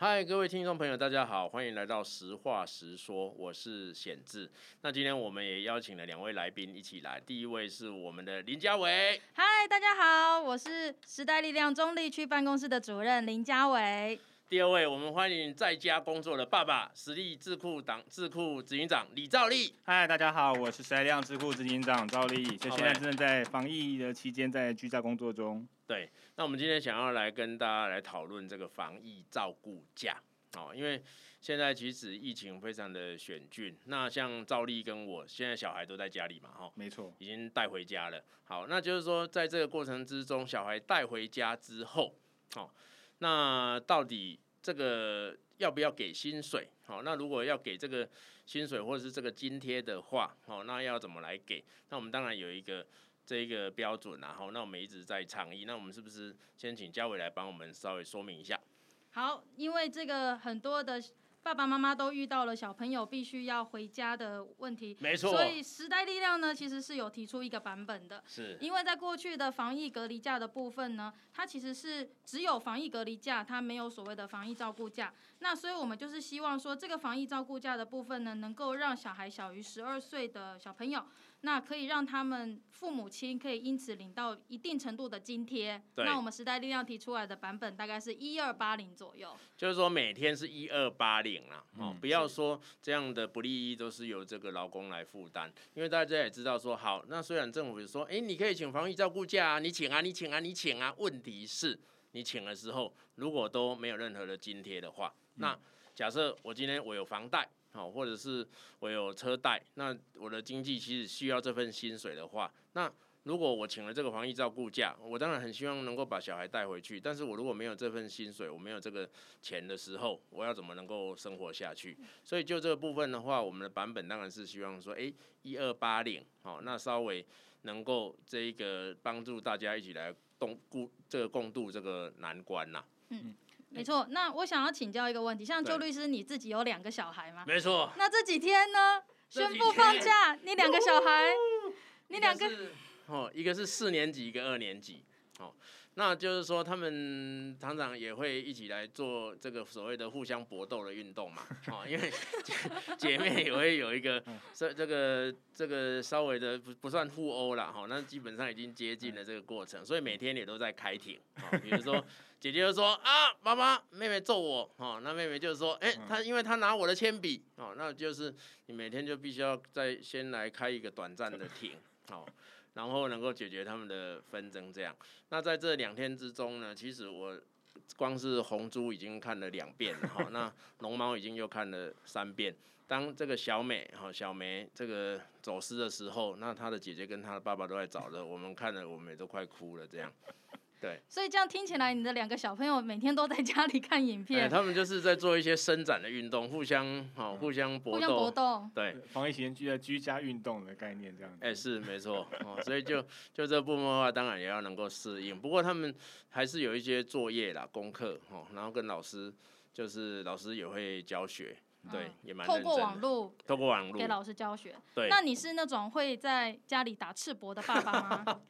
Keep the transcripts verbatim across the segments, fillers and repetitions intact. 嗨，各位听众朋友，大家好，欢迎来到实话实说，我是显智。那今天我们也邀请了两位来宾一起来，第一位是我们的林家瑋。嗨，大家好，我是时代力量中壢区办公室的主任林家瑋。第二位，我们欢迎在家工作的爸爸，时力智库党智库执行长李兆立。嗨，大家好，我是时代力量智库执行长兆立，所以现在正在防疫的期间，在居家工作中。对，那我们今天想要来跟大家来讨论这个防疫照顾假，哦，因为现在其实疫情非常的险峻，那像兆立跟我现在小孩都在家里嘛，哦，没错，已经带回家了。好，那就是说在这个过程之中，小孩带回家之后，哦，那到底这个要不要给薪水？好，那如果要给这个薪水或者是这个津贴的话，哦，那要怎么来给？那我们当然有一个。这一个标准，然后那我们一直在倡议，那我们是不是先请家瑋来帮我们稍微说明一下？好，因为这个很多的爸爸妈妈都遇到了小朋友必须要回家的问题，没错。所以时代力量呢，其实是有提出一个版本的，是因为在过去的防疫隔离假的部分呢，它其实是只有防疫隔离假，它没有所谓的防疫照顾假。那所以我们就是希望说，这个防疫照顾假的部分呢，能够让小孩小于十二岁的小朋友。那可以让他们父母亲可以因此领到一定程度的津贴。那我们时代力量提出来的版本大概是一二八零左右，就是说每天是一二八零啦，哦，不要说这样的不利益都是由这个劳工来负担，因为大家也知道说，好，那虽然政府说，哎，你可以请防疫照顾假啊，你请啊，你请啊，你请啊，问题是，你请的时候如果都没有任何的津贴的话，嗯，那假设我今天我有房贷。好，或者是我有车贷，那我的经济其实需要这份薪水的话，那如果我请了这个防疫照顾假，我当然很希望能够把小孩带回去，但是我如果没有这份薪水，我没有这个钱的时候，我要怎么能够生活下去？所以就这个部分的话，我们的版本当然是希望说，哎，一二八零，好，那稍微能够这一个帮助大家一起来共度这个共度这个难关呐，啊。嗯。没错，那我想要请教一个问题，像周律师你自己有两个小孩吗？没错。那这几天呢，宣布放假，你两个小孩，你两个，哦，一个是四年级，一个二年级，哦，那就是说他们常常也会一起来做这个所谓的互相搏斗的运动嘛，哦，因为姐妹也会有一个这这个这个稍微的不不算互殴啦，哈，哦，那基本上已经接近了这个过程，所以每天也都在开庭，哦，比如说。姐姐就说啊，妈妈，妹妹揍我，哦，那妹妹就说，哎，欸，她因为她拿我的铅笔，哦，那就是你每天就必须要再先来开一个短暂的庭，哦，然后能够解决他们的纷争这样。那在这两天之中呢，其实我光是红猪已经看了两遍了，哦，那龙猫已经又看了三遍。当这个小美，哦，小梅这个走失的时候，那她的姐姐跟她的爸爸都在找着，我们看了我们也都快哭了这样。对，所以这样听起来，你的两个小朋友每天都在家里看影片。欸，他们就是在做一些伸展的运动，互相，哦，互相搏斗。互相搏斗。对，防疫期间居家运动的概念这样子。哎，欸，是没错，哦，所以就就这部分的话，当然也要能够适应。不过他们还是有一些作业啦、功课，哦，然后跟老师，就是老师也会教学。对，也蛮认真的。透过网路，透过网路给老师教学。对，那你是那种会在家里打赤膊的爸爸吗？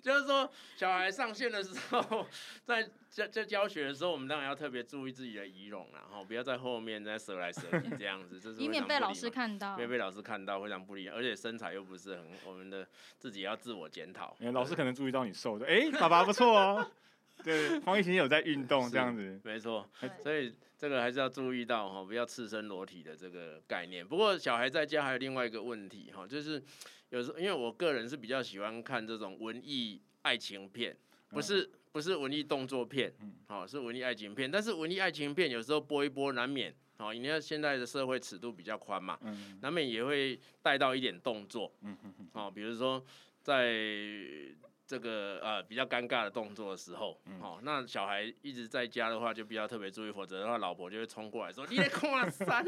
就是说，小孩上线的时候，在在在教学的时候，我们当然要特别注意自己的仪容啦，哈，不要在后面在折来折去这样子，这是以免被老师看到。被老师看到非常不礼貌，而且身材又不是很，我们的自己要自我检讨。老师可能注意到你瘦，哎，爸爸不错哦。对，防疫期间有在运动这样子，没错，所以这个还是要注意到哈，不要赤身裸体的这个概念。不过小孩在家还有另外一个问题哈，就是有时候因为我个人是比较喜欢看这种文艺爱情片，不是不是文艺动作片，好，是文艺爱情片。但是文艺爱情片有时候播一播难免，好，因为现在的社会尺度比较宽嘛，难免也会带到一点动作，好，比如说在。这个呃比较尴尬的动作的时候，嗯哦，那小孩一直在家的话就比较特别注意，否则的话老婆就会冲过来说：“你在看三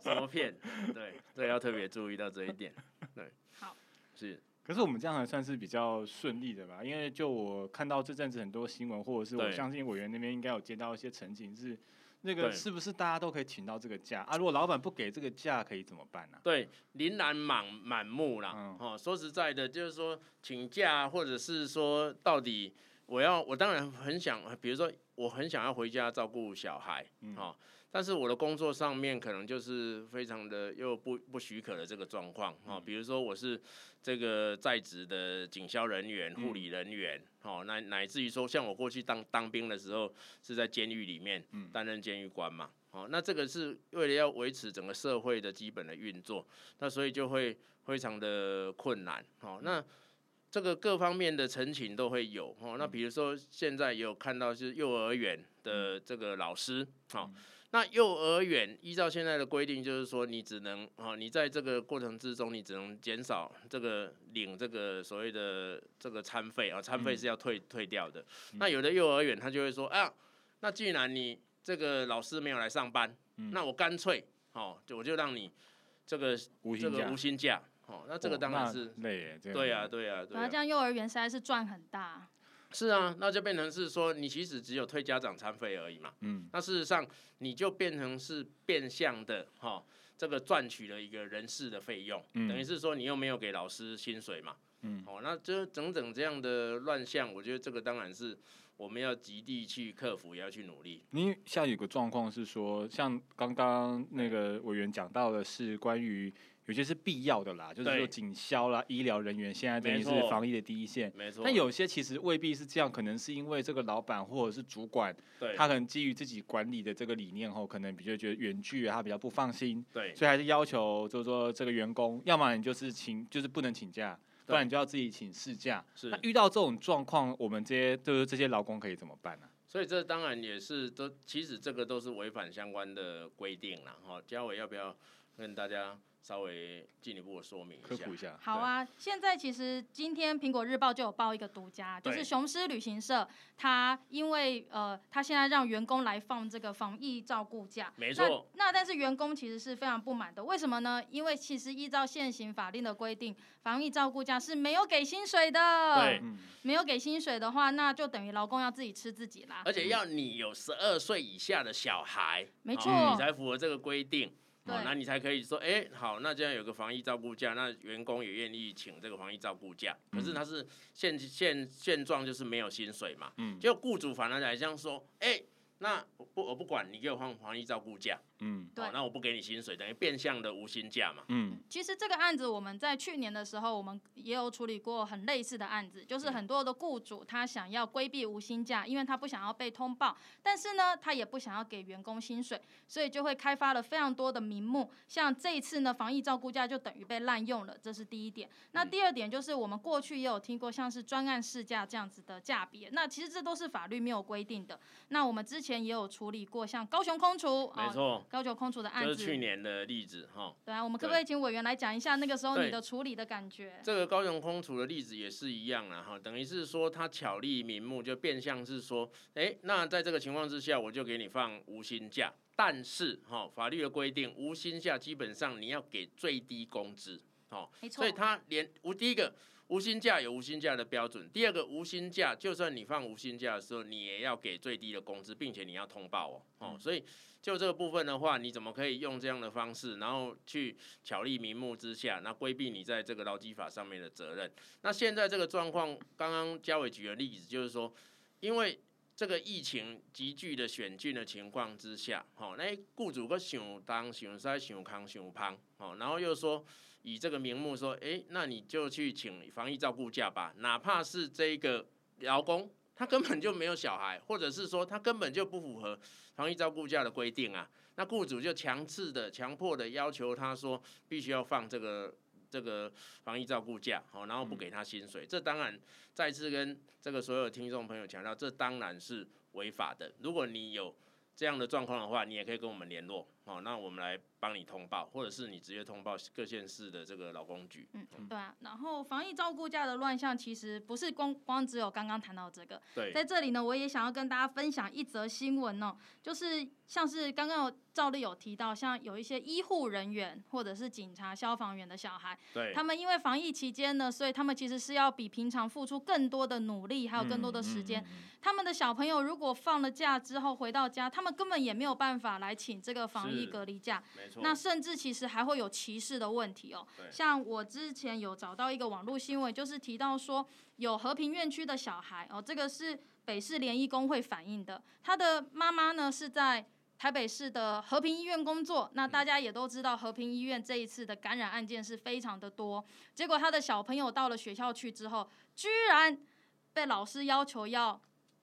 什么片？”对，所以要特别注意到这一点。对，好，是。可是我们这样还算是比较顺利的吧？因为就我看到这阵子很多新闻，或者是我相信委员那边应该有接到一些陈情是。那个是不是大家都可以请到这个假啊？如果老板不给这个假，可以怎么办呢，啊？对，琳琅满目啦，嗯哦。说实在的，就是说请假，或者是说到底我要我当然很想，比如说我很想要回家照顾小孩，嗯、哦，但是我的工作上面可能就是非常的又不不许可的这个状况啊，比如说我是这个在职的警消人员、护理人员，哦、嗯，乃乃至于说像我过去当当兵的时候是在监狱里面担任监狱官嘛，哦，那这个是为了要维持整个社会的基本的运作，那所以就会非常的困难，哦，那。这个各方面的陈情都会有哦。那比如说现在也有看到是幼儿园的这个老师，哦，那幼儿园依照现在的规定，就是说你只能哦，你在这个过程之中，你只能减少这个领这个所谓的这个餐费啊，餐费是要退退掉的。那有的幼儿园他就会说啊，那既然你这个老师没有来上班，那我干脆哦，我就让你这个这个无薪假。哦，那这个当然是，哦，累耶，这样对啊，对啊，对啊。那这样幼儿园实在是赚很大。是啊，那就变成是说，你其实只有退家长餐费而已嘛。嗯。那事实上，你就变成是变相的哈，哦，这个赚取了一个人事的费用，嗯，等于是说你又没有给老师薪水嘛。嗯。哦，那就整整这样的乱象，我觉得这个当然是我们要极力去克服，也要去努力。你现在有个状况是说，像刚刚那个委员讲到的是关于。有些是必要的啦，就是说警消啦、医疗人员现在等于是防疫的第一线，没错。但有些其实未必是这样，可能是因为这个老板或者是主管，他可能基于自己管理的这个理念后，可能比较觉得远距他比较不放心，对，所以还是要求就是说这个员工，要么你就是请就是不能请假，不然你就要自己请事假。那遇到这种状况，我们这些就是这些劳工可以怎么办呢，啊？所以这当然也是都，其实这个都是违反相关的规定啦。哈，嘉伟要不要跟大家稍微进一步的说明一下，科普一下。好啊，现在其实今天苹果日报就有报一个独家，就是雄狮旅行社，他因为呃，他现在让员工来放这个防疫照顾假，没错。那但是员工其实是非常不满的，为什么呢？因为其实依照现行法令的规定，防疫照顾假是没有给薪水的，对，没有给薪水的话，那就等于劳工要自己吃自己啦。而且要你有十二岁以下的小孩，没错，哦，你才符合这个规定。哦，那你才可以说，哎，欸，好，那这样有个防疫照顾假，那员工也愿意请这个防疫照顾假。可是他是现现现状就是没有薪水嘛，嗯，就雇主反而来这样说，哎，欸，那我不我不管你给我放防疫照顾假，嗯，对，哦，那我不给你薪水，等于变相的无薪假嘛，嗯。其实这个案子我们在去年的时候，我们也有处理过很类似的案子，就是很多的雇主他想要规避无薪假，因为他不想要被通报，但是呢，他也不想要给员工薪水，所以就会开发了非常多的名目。像这一次呢，防疫照顾假就等于被滥用了，这是第一点。那第二点就是我们过去也有听过像是专案事假这样子的价别，那其实这都是法律没有规定的。那我们之前也有处理过像高雄空厨，没错。哦，高雄空厨的案子，这是去年的例子哈。对啊，我们可不可以请委员来讲一下那个时候你的处理的感觉？这个高雄空厨的例子也是一样啦哈，等于是说他巧立名目，就变相是说，哎，那在这个情况之下，我就给你放无薪假，但是哈，法律的规定，无薪假基本上你要给最低工资，哦，没错。所以他连无第一个无薪假有无薪假的标准，第二个无薪假，就算你放无薪假的时候，你也要给最低的工资，并且你要通报哦，哦，嗯，所以。就这个部分的话，你怎么可以用这样的方式，然后去巧立名目之下，那规避你在这个劳基法上面的责任？那现在这个状况，刚刚嘉伟举的例子就是说，因为这个疫情急剧的选进的情况之下，吼，那雇主个想当想塞想康想胖，吼，然后又说以这个名目说，哎，那你就去请防疫照顾假吧，哪怕是这个劳工。他根本就没有小孩，或者是说他根本就不符合防疫照顾假的规定啊，那雇主就强制的、强迫的要求他说必须要放这个这个防疫照顾假，然后不给他薪水。嗯，这当然再次跟这个所有听众朋友强调，这当然是违法的。如果你有这样的状况的话，你也可以跟我们联络，哦，那我们来帮你通报，或者是你直接通报各县市的这个劳工局。嗯，对啊。然后防疫照顾假的乱象，其实不是光光只有刚刚谈到这个。对，在这里呢，我也想要跟大家分享一则新闻哦，就是像是刚刚有照例有提到，像有一些医护人员或者是警察、消防员的小孩，对，他们因为防疫期间呢，所以他们其实是要比平常付出更多的努力，还有更多的时间。嗯嗯嗯，他们的小朋友如果放了假之后回到家，他们根本也没有办法来请这个防疫隔离假。那甚至其实还会有歧视的问题哦。像我之前有找到一个网络新闻，就是提到说有和平院区的小孩哦，这个是北市联谊工会反映的，他的妈妈呢是在台北市的和平医院工作，那大家也都知道和平医院这一次的感染案件是非常的多，结果他的小朋友到了学校去之后，居然被老师要求要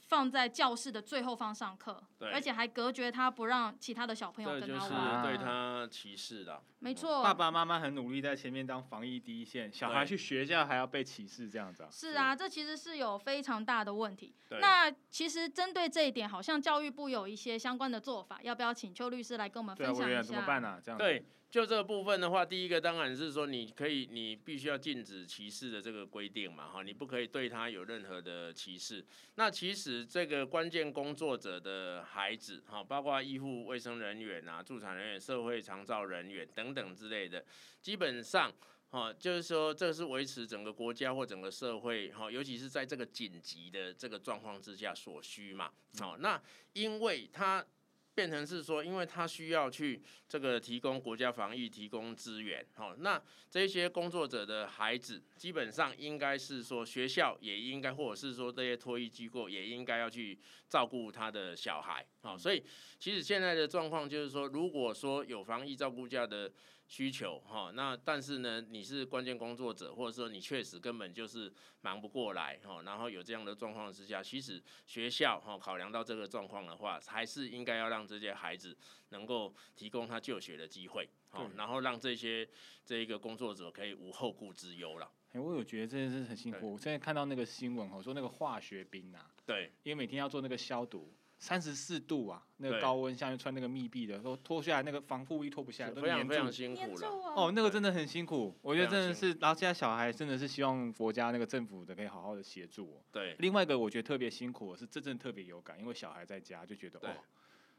放在教室的最后方上课，而且还隔绝他，不让其他的小朋友跟他玩，对，就是对他歧视啦。没错，爸爸妈妈很努力在前面当防疫第一线，小孩去学校还要被歧视这样子啊。是啊，这其实是有非常大的问题。那其实针对这一点，好像教育部有一些相关的做法，要不要请邱律师来跟我们分享一下？对啊，委员怎么办啊？这样子。对，就这个部分的话，第一个当然是说，你可以，你必须要禁止歧视的这个规定嘛，哈，你不可以对他有任何的歧视。那其实这个关键工作者的孩子，哈，包括医护卫生人员啊、助产人员、社会长照人员等等之类的，基本上，哈，就是说这是维持整个国家或整个社会，哈，尤其是在这个紧急的这个状况之下所需嘛，好，那因为他。变成是说，因为他需要去这个提供国家防疫提供资源，好，那这些工作者的孩子基本上应该是说学校也应该，或者是说这些托育机构也应该要去照顾他的小孩，好，所以其实现在的状况就是说，如果说有防疫照顾假的需求，哈，那但是呢，你是关键工作者，或者说你确实根本就是忙不过来，哈，然后有这样的状况之下，其实学校哈考量到这个状况的话，还是应该要让这些孩子能够提供他就学的机会，好，然后让这些这一个工作者可以无后顾之忧了。欸、我有觉得这件事很辛苦，我现在看到那个新闻，我说那个化学兵啊，对，因为每天要做那个消毒。三十四度啊，那个高温下面穿那个密闭的，都脱下来那个防护衣脱不下来，都非常非常辛苦了。哦，那个真的很辛苦，我觉得真的是。然后现在小孩真的是希望国家那个政府的可以好好的协助我。对。另外一个我觉得特别辛苦，是真正特别有感，因为小孩在家就觉得哦，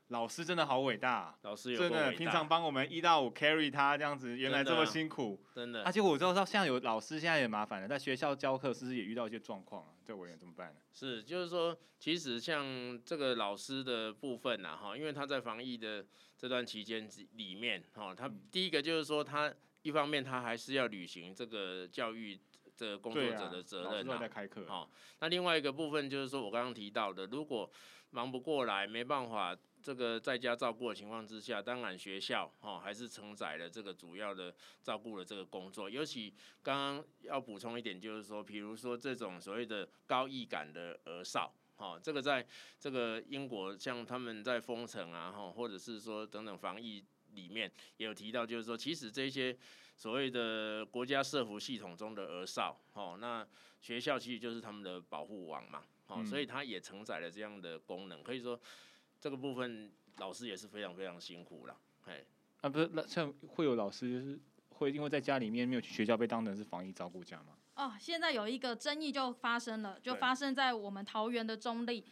老师真的好伟大，老师有够伟大，真的平常帮我们一到五 carry 他这样子，原来这么辛苦，真的。而且、啊啊、我知道像有老师现在也麻烦了，在学校教课是不是也遇到一些状况啊？这委员怎么办呢？是，就是说，其实像这个老师的部分呐，哈，因为他在防疫的这段期间里面，哈，他第一个就是说，他一方面他还是要履行这个教育。这个工作者的责任啊，好，那另外一个部分就是说，我刚刚提到的，如果忙不过来，没办法这个在家照顾的情况之下，当然学校哈还是承载了这个主要的照顾的这个工作。尤其刚刚要补充一点，就是说，比如说这种所谓的高易感的儿少。哦，这个在这个英国，像他们在封城啊，或者是说等等防疫里面也有提到，就是说，其实这些所谓的国家社福系统中的儿少，哦，那学校其实就是他们的保护网嘛，哦，嗯、所以它也承载了这样的功能。可以说，这个部分老师也是非常非常辛苦了，哎，啊，不是，像会有老师就是会因为在家里面没有去学校被当成是防疫照顾家吗？哦，现在有一个争议就发生了，就发生在我们桃园的中壢，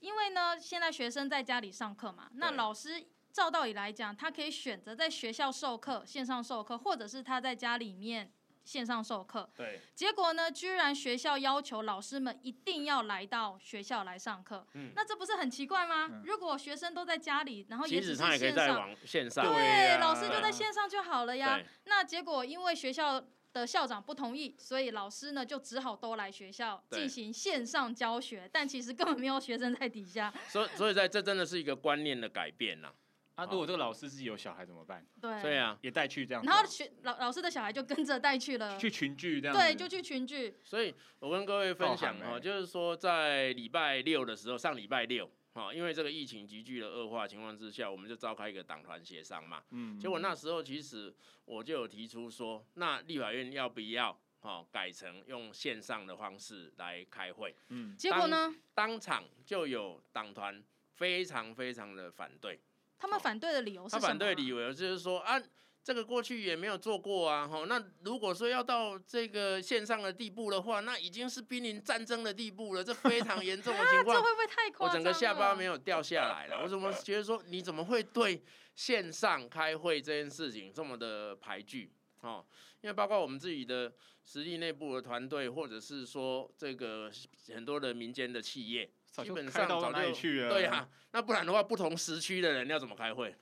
因为呢，现在学生在家里上课嘛，那老师。照道理来讲，他可以选择在学校授课、线上授课，或者是他在家里面线上授课。对。结果呢，居然学校要求老师们一定要来到学校来上课。嗯。那这不是很奇怪吗？嗯、如果学生都在家里，然后也只是线上，其实他也可以在网线上。对，对啊、老师就在线上就好了呀。那结果因为学校的校长不同意，所以老师呢就只好都来学校进行线上教学，但其实根本没有学生在底下。所以，所以在这真的是一个观念的改变呐、啊。啊，如果这个老师自己有小孩怎么办？对，对啊，也带去这样子。然后学老老师的小孩就跟着带去了，去群聚这样子。对，就去群聚。所以我跟各位分享哦，就是说在礼拜六的时候，上礼拜六，哈，因为这个疫情急剧的恶化情况之下，我们就召开一个党团协商嘛。嗯。结果那时候其实我就有提出说，那立法院要不要？哦，改成用线上的方式来开会。嗯。结果呢？当场就有党团非常非常的反对。他们反对的理由是什么、啊？他反对理由就是说啊，这个过去也没有做过啊，吼，那如果说要到这个线上的地步的话，那已经是濒临战争的地步了，这非常严重的情况。啊、这会不会太夸张了？我整个下巴没有掉下来了，我怎么觉得说你怎么会对线上开会这件事情这么的排拒？哦，因为包括我们自己的实力内部的团队，或者是说这个很多的民间的企业。基本上早就去了，对啊，那不然的话，不同时区的人要怎么开会？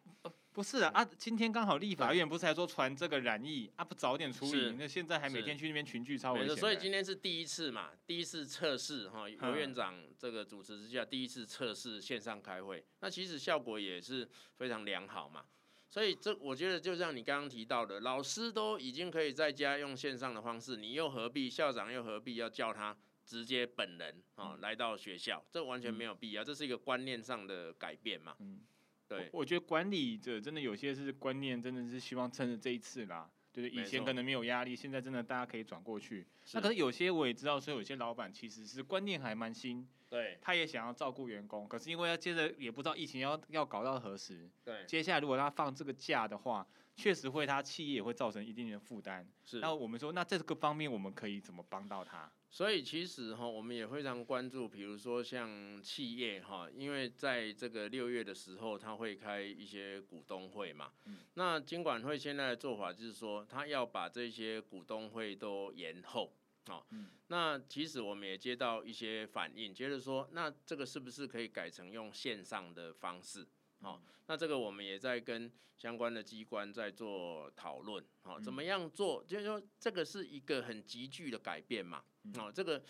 不是 啊, 啊，今天刚好立法院不是还说传这个染疫啊，不早点处理，那现在还每天去那边群聚超危险。所以今天是第一次嘛，第一次测试哈，由院长这个主持之下，第一次测试线上开会，那其实效果也是非常良好嘛。所以这我觉得就像你刚刚提到的，老师都已经可以在家用线上的方式，你又何必校长又何必要叫他直接本人啊、哦、来到学校，这完全没有必要，这是一个观念上的改变嘛。嗯，对，我觉得管理者真的有些是观念，真的是希望趁着这一次啦，就是以前可能没有压力，现在真的大家可以转过去。那可是有些我也知道，所以有些老板其实是观念还蛮新，对，他也想要照顾员工，可是因为要接着也不知道疫情要要搞到何时，对，接下来如果他放这个假的话，确实会他企业也会造成一定的负担。是，那我们说，那这个方面我们可以怎么帮到他？所以其实哈，我们也非常关注，比如说像企业哈，因为在这个六月的时候，他会开一些股东会嘛。嗯、那金管会现在的做法就是说，他要把这些股东会都延后。哦嗯、那其实我们也接到一些反应，觉得说，那这个是不是可以改成用线上的方式？哦、那这个我们也在跟相关的机关在做讨论、哦、怎么样做，就是说这个是一个很急剧的改变嘛、哦、这个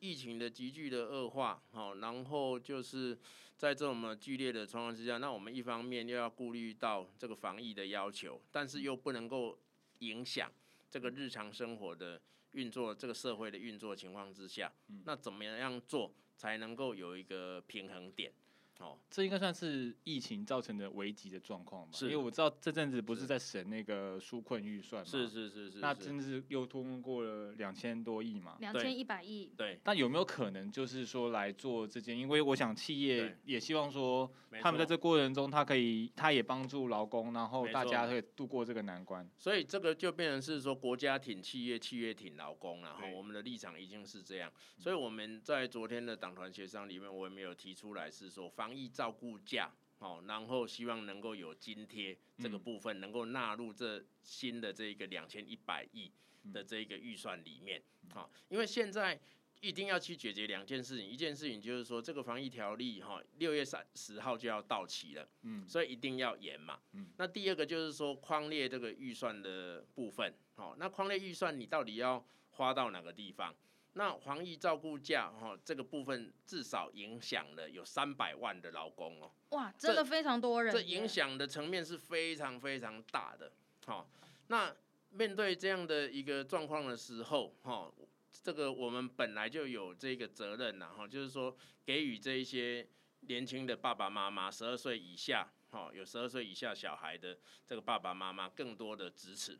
疫情的急剧的恶化、哦、然后就是在这么剧烈的状况之下，那我们一方面又要顾虑到这个防疫的要求，但是又不能够影响这个日常生活的运作，这个社会的运作情况之下，那怎么样做才能够有一个平衡点？哦、这应该算是疫情造成的危急的状况吧？因为我知道这阵子不是在审那个纾困预算嘛？是是是是，那真的是又通过了两千多亿嘛？两千一百亿。对。那有没有可能就是说来做这件？因为我想企业也希望说，他们在这过程中，他可以，他也帮助劳工，然后大家可以度过这个难关。所以这个就变成是说，国家挺企业，企业挺劳工了。我们的立场已经是这样，所以我们在昨天的党团协商里面，我也没有提出来是说方。防疫照顾假、哦、然后希望能够有津贴这个部分能够纳入这新的这个两千一百亿的这个预算里面、哦、因为现在一定要去解决两件事情，一件事情就是说这个防疫条例六、哦、月三十号就要到期了、嗯、所以一定要延嘛、嗯、那第二个就是说匡列这个预算的部分、哦、那匡列预算你到底要花到哪个地方？那防疫照顾假、哦、这个部分至少影响了有三百万的劳工哦，哇，真的非常多人，这影响的层面是非常非常大的。哦、那面对这样的一个状况的时候，哦、这个我们本来就有这个责任呐、哦，就是说给予这一些年轻的爸爸妈妈，十二岁以下，哦、有十二岁以下小孩的这个爸爸妈妈更多的支持。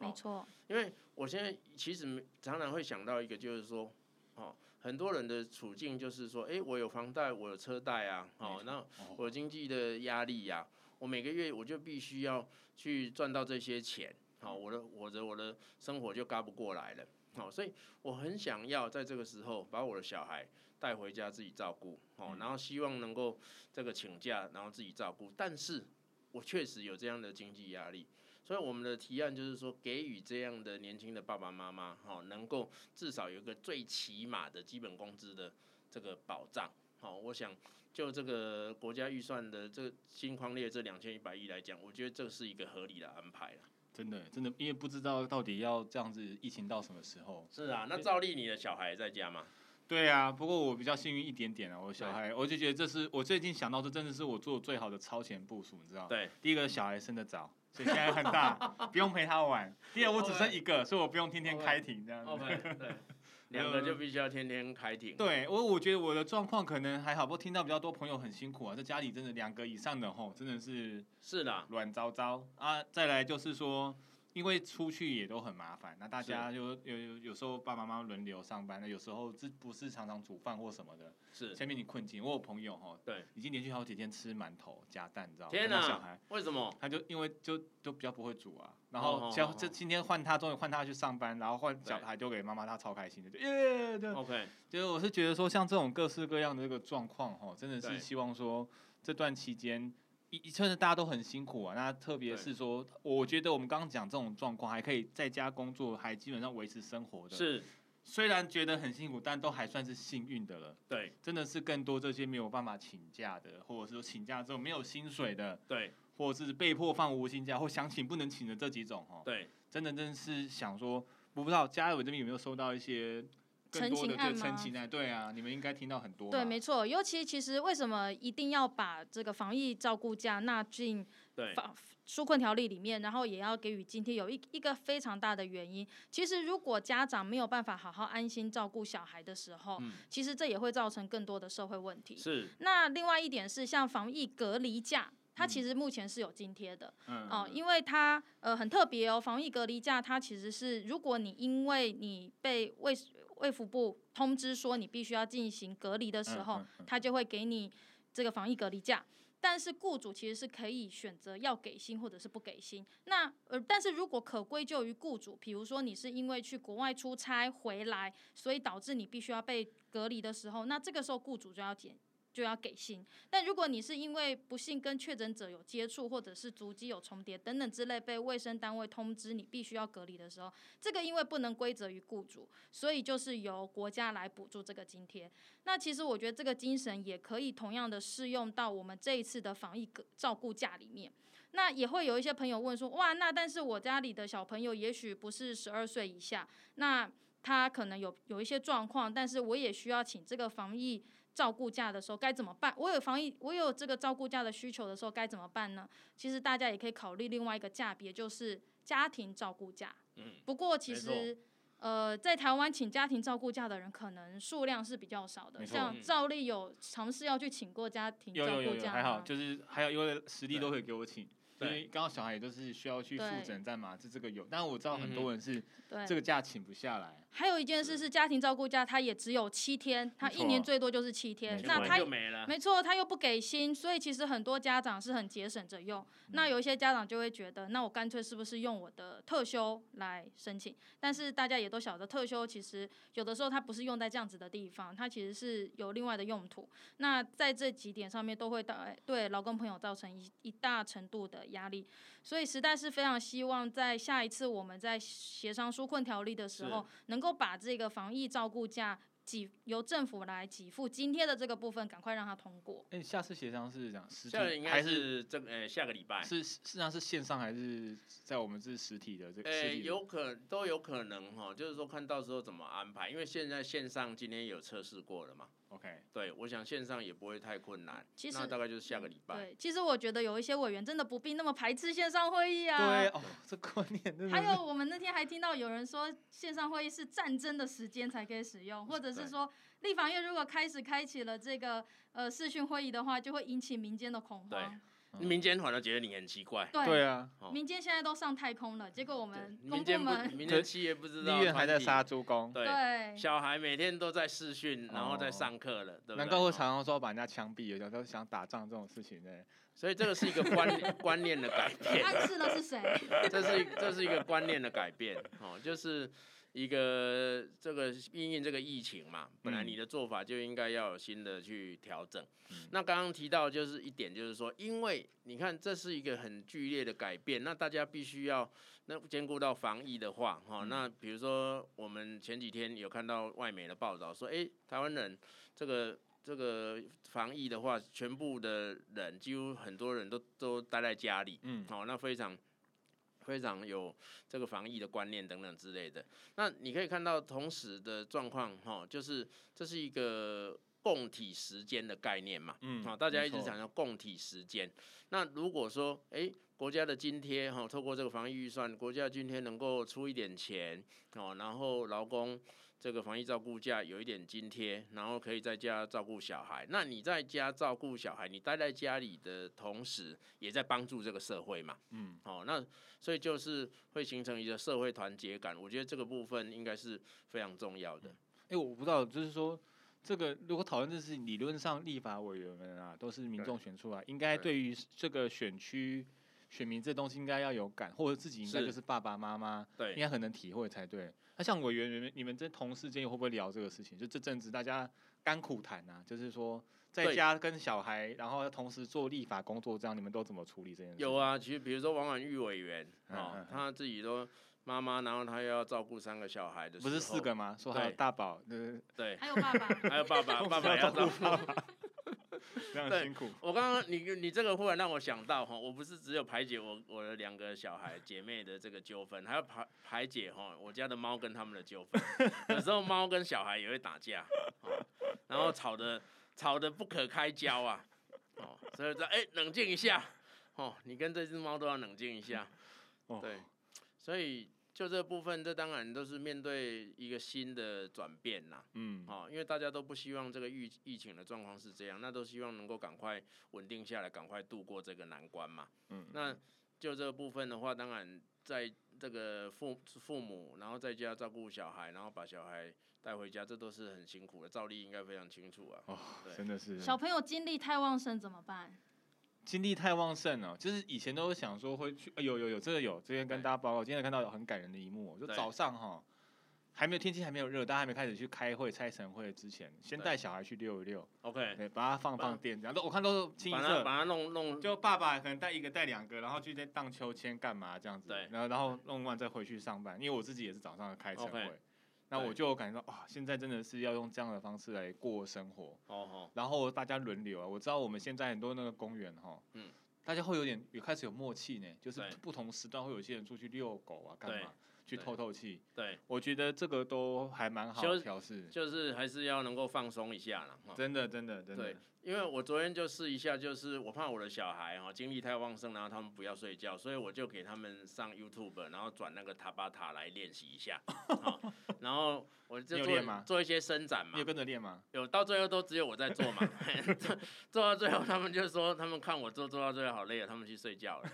哦、没错，因为我现在其实常常会想到一个，就是说，哦，很多人的处境就是说，哎，我有房贷，我有车贷啊，哦，那我有经济的压力呀、啊，我每个月我就必须要去赚到这些钱，好、哦，我的我的我的生活就嘎不过来了，好、哦，所以我很想要在这个时候把我的小孩带回家自己照顾，哦，然后希望能够这个请假，然后自己照顾，但是我确实有这样的经济压力。所以我们的提案就是说，给予这样的年轻的爸爸妈妈，哈、哦，能够至少有一个最起码的基本工资的这个保障，好、哦，我想就这个国家预算的这新匡列这两千一百亿来讲，我觉得这是一个合理的安排啦。真的，真的，因为不知道到底要这样子疫情到什么时候。是啊，那照例你的小孩在家吗？对啊，不过我比较幸运一点点啊，我小孩，我就觉得这是我最近想到，这真的是我做最好的超前部署，你知道？对，第一个小孩生得早。所以现在很大，不用陪他玩。第二，我只剩一个， okay. 所以我不用天天开庭这样子。Okay. 对，两个就必须要天天开庭。对，我我觉得我的状况可能还好，不过听到比较多朋友很辛苦啊，在家里真的两个以上的吼，真的是是啦，软糟糟啊。再来就是说，因为出去也都很麻烦，那大家就有有有时候爸爸妈妈轮流上班，有时候不是常常煮饭或什么的。是，下面你困境，我有朋友哈，对，已经连续好几天吃馒头加蛋，你知道吗？天哪，小孩为什么？他就因为就就比较不会煮啊，然后像这今天换他，终于换他去上班，然后换小孩丢给妈妈，他超开心的，就耶，对 ，OK， 就是我是觉得说像这种各式各样的这个状况哈，真的是希望说这段期间。一真的大家都很辛苦啊，那特别是说，我觉得我们刚刚讲这种状况，还可以在家工作，还基本上维持生活的，是虽然觉得很辛苦，但都还算是幸运的了。对，真的是更多这些没有办法请假的，或者是说请假之后没有薪水的，对，或者是被迫放无薪假或想请不能请的这几种哦。对，真的真的是想说，不知道家人这边有没有收到一些更多的这个陈情案？对啊，你们应该听到很多。对，没错。尤其其实为什么一定要把这个防疫照顾假纳进纾困条例里面，然后也要给予津贴，有一一个非常大的原因。其实如果家长没有办法好好安心照顾小孩的时候，嗯、其实这也会造成更多的社会问题。是。那另外一点是，像防疫隔离假，它其实目前是有津贴的，嗯哦、因为它呃很特别哦，防疫隔离假它其实是，如果你因为你被卫卫福部通知说你必须要进行隔离的时候，嗯嗯嗯、它就会给你这个防疫隔离假。但是雇主其实是可以选择要给薪或者是不给薪。那呃，但是如果可归咎于雇主，比如说你是因为去国外出差回来，所以导致你必须要被隔离的时候，那这个时候雇主就要减。就要给薪。但如果你是因为不幸跟确诊者有接触，或者是足迹有重叠等等之类，被卫生单位通知你必须要隔离的时候，这个因为不能归责于雇主，所以就是由国家来补助这个津贴。那其实我觉得这个精神也可以同样的适用到我们这一次的防疫照顾假里面。那也会有一些朋友问说，哇，那但是我家里的小朋友也许不是十二岁以下，那他可能有有一些状况，但是我也需要请这个防疫照顾假的时候该怎么办？我有防疫，我有这个照顾假的需求的时候该怎么办呢？其实大家也可以考虑另外一个假别，就是家庭照顾假。嗯，不过其实呃，在台湾请家庭照顾假的人可能数量是比较少的。像赵丽有尝试要去请过家庭照顾假吗？有有有有，还好，就是还有因为实力都可以给我请。所以刚好小孩也都是需要去复诊站嘛，这这个有，但我知道很多人是这个假请不下来。嗯、还有一件事是家庭照顾假，他也只有七天，他一年最多就是七天，那他就没了。没错，他又不给薪，所以其实很多家长是很节省着用。嗯、那有一些家长就会觉得，那我干脆是不是用我的特休来申请？但是大家也都晓得，特休其实有的时候它不是用在这样子的地方，它其实是有另外的用途。那在这几点上面都会对劳工朋友造成一一大程度的压力，所以时代是非常希望在下一次我们在协商纾困条例的时候，能够把这个防疫照顾假由政府来给付津贴的这个部分，赶快让它通过。哎、欸，下次协商是这样，下应该是这呃下个礼拜是实际上是线上还是在我们是实体的这个？呃、欸，有可都有可能哈，就是说看到时候怎么安排，因为现在线上今天有测试过了嘛。OK， 对，我想线上也不会太困难，那大概就是下个礼拜。对，其实我觉得有一些委员真的不必那么排斥线上会议啊。对哦，这观念真的。还有我们那天还听到有人说，线上会议是战争的时间才可以使用，或者是说立法院如果开始开启了这个呃视讯会议的话，就会引起民间的恐慌。嗯、民间反而觉得你很奇怪，对，对啊，民间现在都上太空了，结果我们公部门、民间企业不知道，医院还在杀猪工，对，对小孩每天都在视讯，然后在上课了，哦、对不对？难怪我常常说把人家枪毙，有时候想打仗这种事情呢。所以这个是一个观念观念的改变，暗示了是谁？这是这是一个观念的改变，哦，就是一个这个因应这个疫情嘛，本来你的做法就应该要有新的去调整。嗯、那刚刚提到就是一点，就是说，因为你看这是一个很剧烈的改变，那大家必须要那兼顾到防疫的话，哦，那比如说我们前几天有看到外媒的报道说，哎、欸，台湾人这个。这个防疫的话，全部的人几乎很多人都都待在家里，嗯，好、哦，那非常非常有这个防疫的观念等等之类的。那你可以看到同时的状况，哈、哦，就是这是一个共体时间的概念嘛，嗯，好、哦，大家一直讲到共体时间。那如果说，哎。国家的津贴哈，透过这个防疫预算，国家的津贴能够出一点钱哦，然后劳工这个防疫照顾假有一点津贴，然后可以在家照顾小孩。那你在家照顾小孩，你待在家里的同时，也在帮助这个社会嘛，嗯，哦，那所以就是会形成一个社会团结感。我觉得这个部分应该是非常重要的。哎、欸，我不知道，就是说。这个如果讨论这事情，理论上立法委员们啊，都是民众选出来，应该对于这个选区选民这东西应该要有感，或者自己应该就是爸爸妈妈，应该很能体会才对。那、啊、像委员你们这同事间会不会聊这个事情？就这阵子大家甘苦谈啊，就是说在家跟小孩，然后同时做立法工作，这样你们都怎么处理这件事？有啊，其实比如说王婉玉委员啊、哦，嗯嗯嗯、他自己都。妈妈，然后她又要照顾三个小孩的时候，不是四个吗？说还有大宝，对对，还有爸爸，还有爸爸，爸爸要照顾爸爸，非常辛苦。我刚刚你你这个忽然让我想到哈，我不是只有排解我我的两个小孩姐妹的这个纠纷，还要排排解哈我家的猫跟他们的纠纷。有时候猫跟小孩也会打架，然后吵得吵得不可开交啊，哦，所以说哎、欸、冷静一下，哦，你跟这只猫都要冷静一下，对。所以就这部分，这当然都是面对一个新的转变啦。嗯，好、哦，因为大家都不希望这个疫疫情的状况是这样，那都希望能够赶快稳定下来，赶快度过这个难关嘛。嗯，那就这部分的话，当然在这个父父母，然后在家照顾小孩，然后把小孩带回家，这都是很辛苦的。照例应该非常清楚啊。哦，真的是。小朋友精力太旺盛怎么办？精力太旺盛了，就是以前都想说会去，有有有，这个有，这边跟大家报告，今天看到有很感人的一幕，就早上哈，还没有天气还没有热，大家还没开始去开会、拆晨会之前，先带小孩去溜一溜 ，OK， 对，把它放放电，然后我看都是清一色，把它弄弄，就爸爸可能带一个带两个，然后去荡秋千干嘛这样子，然后然后弄完再回去上班，因为我自己也是早上开晨会。Okay。那我就感觉到啊，现在真的是要用这样的方式来过生活。哦哦。然后大家轮流啊，我知道我们现在很多那个公园哈，嗯，大家会有点也开始有默契呢，就是不同时段会有些人出去遛狗啊，干嘛去透透气。对。我觉得这个都还蛮好的调试，就是还是要能够放松一下啦。真的，真的，真的。对，因为我昨天就试一下，就是我怕我的小孩哈精力太旺盛，然后他们不要睡觉，所以我就给他们上 YouTube， 然后转那个塔巴塔来练习一下。然后我就 做, 做一些伸展嘛，你有跟着练吗？有，到最后都只有我在做嘛。做到最后，他们就说他们看我做，做到最后好累了，他们去睡觉了。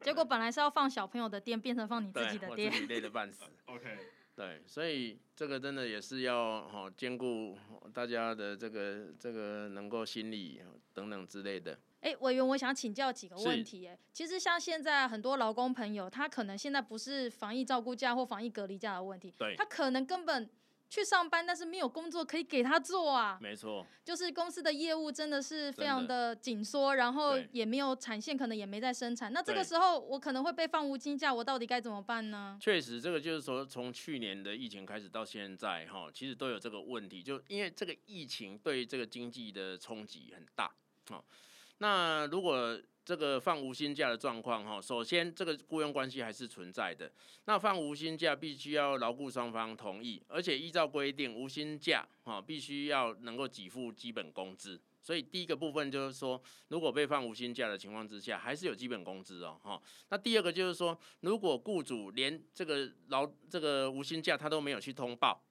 结果本来是要放小朋友的电，变成放你自己的电，我自己累得半死。OK， 对，所以这个真的也是要、哦、兼顾大家的这个这个能够心理等等之类的。哎、欸，委员，我想请教几个问题、欸。哎，其实像现在很多劳工朋友，他可能现在不是防疫照顾假或防疫隔离假的问题，他可能根本去上班，但是没有工作可以给他做啊。没错，就是公司的业务真的是非常的紧缩，然后也没有产线，可能也没在生产。那这个时候，我可能会被放无薪假，我到底该怎么办呢？确实，这个就是说，从去年的疫情开始到现在，哈，其实都有这个问题，就因为这个疫情对这个经济的冲击很大，哦。那如果这个放无薪假的状况，首先这个雇佣关系还是存在的。那放无薪假必须要劳雇双方同意，而且依照规定，无薪假必须要能够给付基本工资。所以第一个部分就是说，如果被放无薪假的情况之下，还是有基本工资哦。那第二个就是说，如果雇主连这个劳这个无薪假他都没有去通报，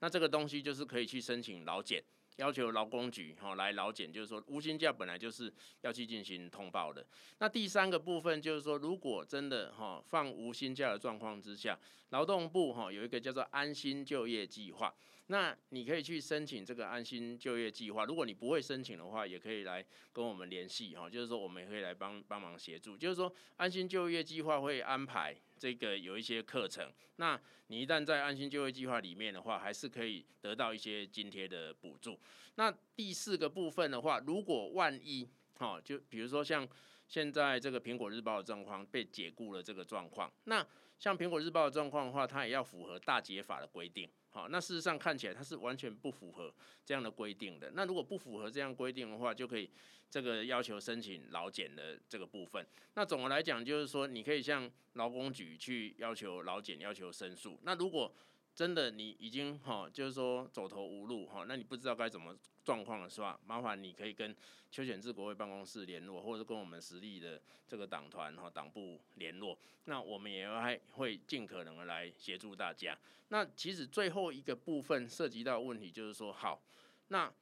那这个东西就是可以去申请劳检。要求劳工局哈来劳检，就是说无薪假本来就是要去进行通报的。那第三个部分就是说，如果真的哈放无薪假的状况之下，劳动部哈有一个叫做安心就业计划，那你可以去申请这个安心就业计划。如果你不会申请的话，也可以来跟我们联系哈，就是说我们也可以来帮帮忙协助。就是说安心就业计划会安排这个有一些课程，那你一旦在安心就业计划里面的话，还是可以得到一些津贴的补助。那第四个部分的话，如果万一，哦，就比如说像现在这个苹果日报的状况被解雇了这个状况，那像苹果日报的状况的话，它也要符合大解法的规定。好，那事实上看起来它是完全不符合这样的规定的。那如果不符合这样规定的话，就可以这个要求申请劳检的这个部分。那总的来讲，就是说你可以向劳工局去要求劳检，要求申诉。那如果真的你已经哈，就是说走投无路哈，那你不知道该怎么状况的时候，麻烦你可以跟邱显智国会办公室联络，或者跟我们实力的这个党团哈党部联络，那我们也会尽可能的来协助大家。那其实最后一个部分涉及到的问题就是说，好，那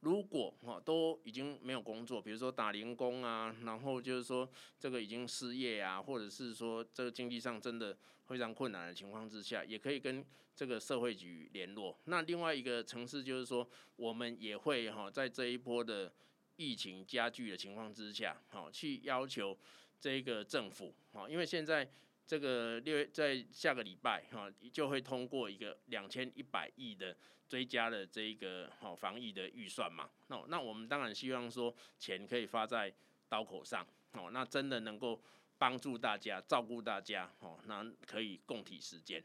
如果都已经没有工作，比如说打零工啊，然后就是说这个已经失业啊，或者是说这个经济上真的非常困难的情况之下，也可以跟这个社会局联络。那另外一个层次就是说，我们也会在这一波的疫情加剧的情况之下，去要求这个政府，因为现在这个六在下个礼拜就会通过一个两千一百亿的追加了这个防疫的预算嘛，那我们当然希望说钱可以发在刀口上，那真的能够帮助大家，照顾大家，哦，那可以共体时间。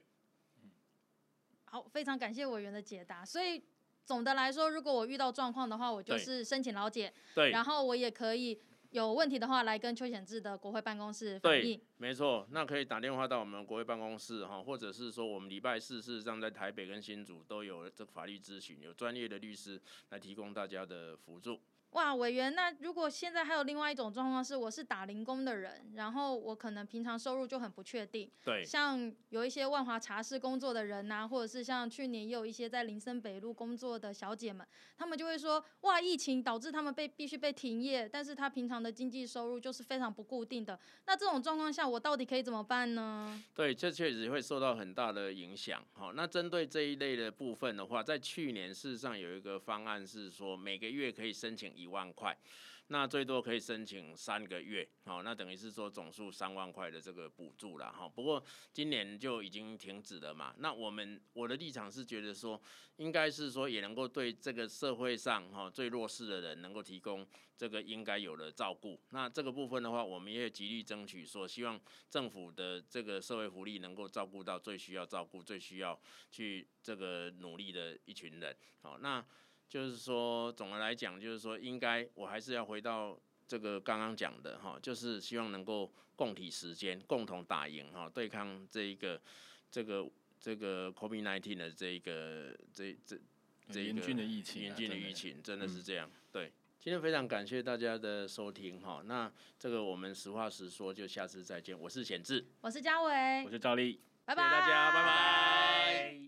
好，非常感谢委员的解答。所以总的来说，如果我遇到状况的话，我就是申请劳检，对，然后我也可以有问题的话来跟邱显智的国会办公室反映。对，没错，那可以打电话到我们国会办公室，或者是说我们礼拜四事实上在台北跟新竹都有这法律咨询，有专业的律师来提供大家的辅助。哇，委员，那如果现在还有另外一种状况是，我是打零工的人，然后我可能平常收入就很不确定。对，像有一些万华茶室工作的人啊，或者是像去年也有一些在林森北路工作的小姐们，他们就会说，哇，疫情导致他们被必须被停业，但是他平常的经济收入就是非常不固定的。那这种状况下，我到底可以怎么办呢？对，这确实会受到很大的影响。好，那针对这一类的部分的话，在去年事实上有一个方案是说，每个月可以申请一一万块，那最多可以申请三个月，好，那等于是说总数三万块的这个补助啦，哈。不过今年就已经停止了嘛。那我们我的立场是觉得说，应该是说也能够对这个社会上哈最弱势的人能够提供这个应该有的照顾。那这个部分的话，我们也极力争取说，希望政府的这个社会福利能够照顾到最需要照顾、最需要去这个努力的一群人。好，那。就是说，总的来讲，就是说，应该我还是要回到这个刚刚讲的哈，就是希望能够共体时间，共同打赢哈，对抗这一个这个这个 COVID 十九 的这一个这这这一个严峻的疫情，严峻的疫情，真的是这样。对，今天非常感谢大家的收听哈，那这个我们实话实说，就下次再见。我是显智，我是嘉伟，我是赵丽，拜拜，谢谢大家，拜拜。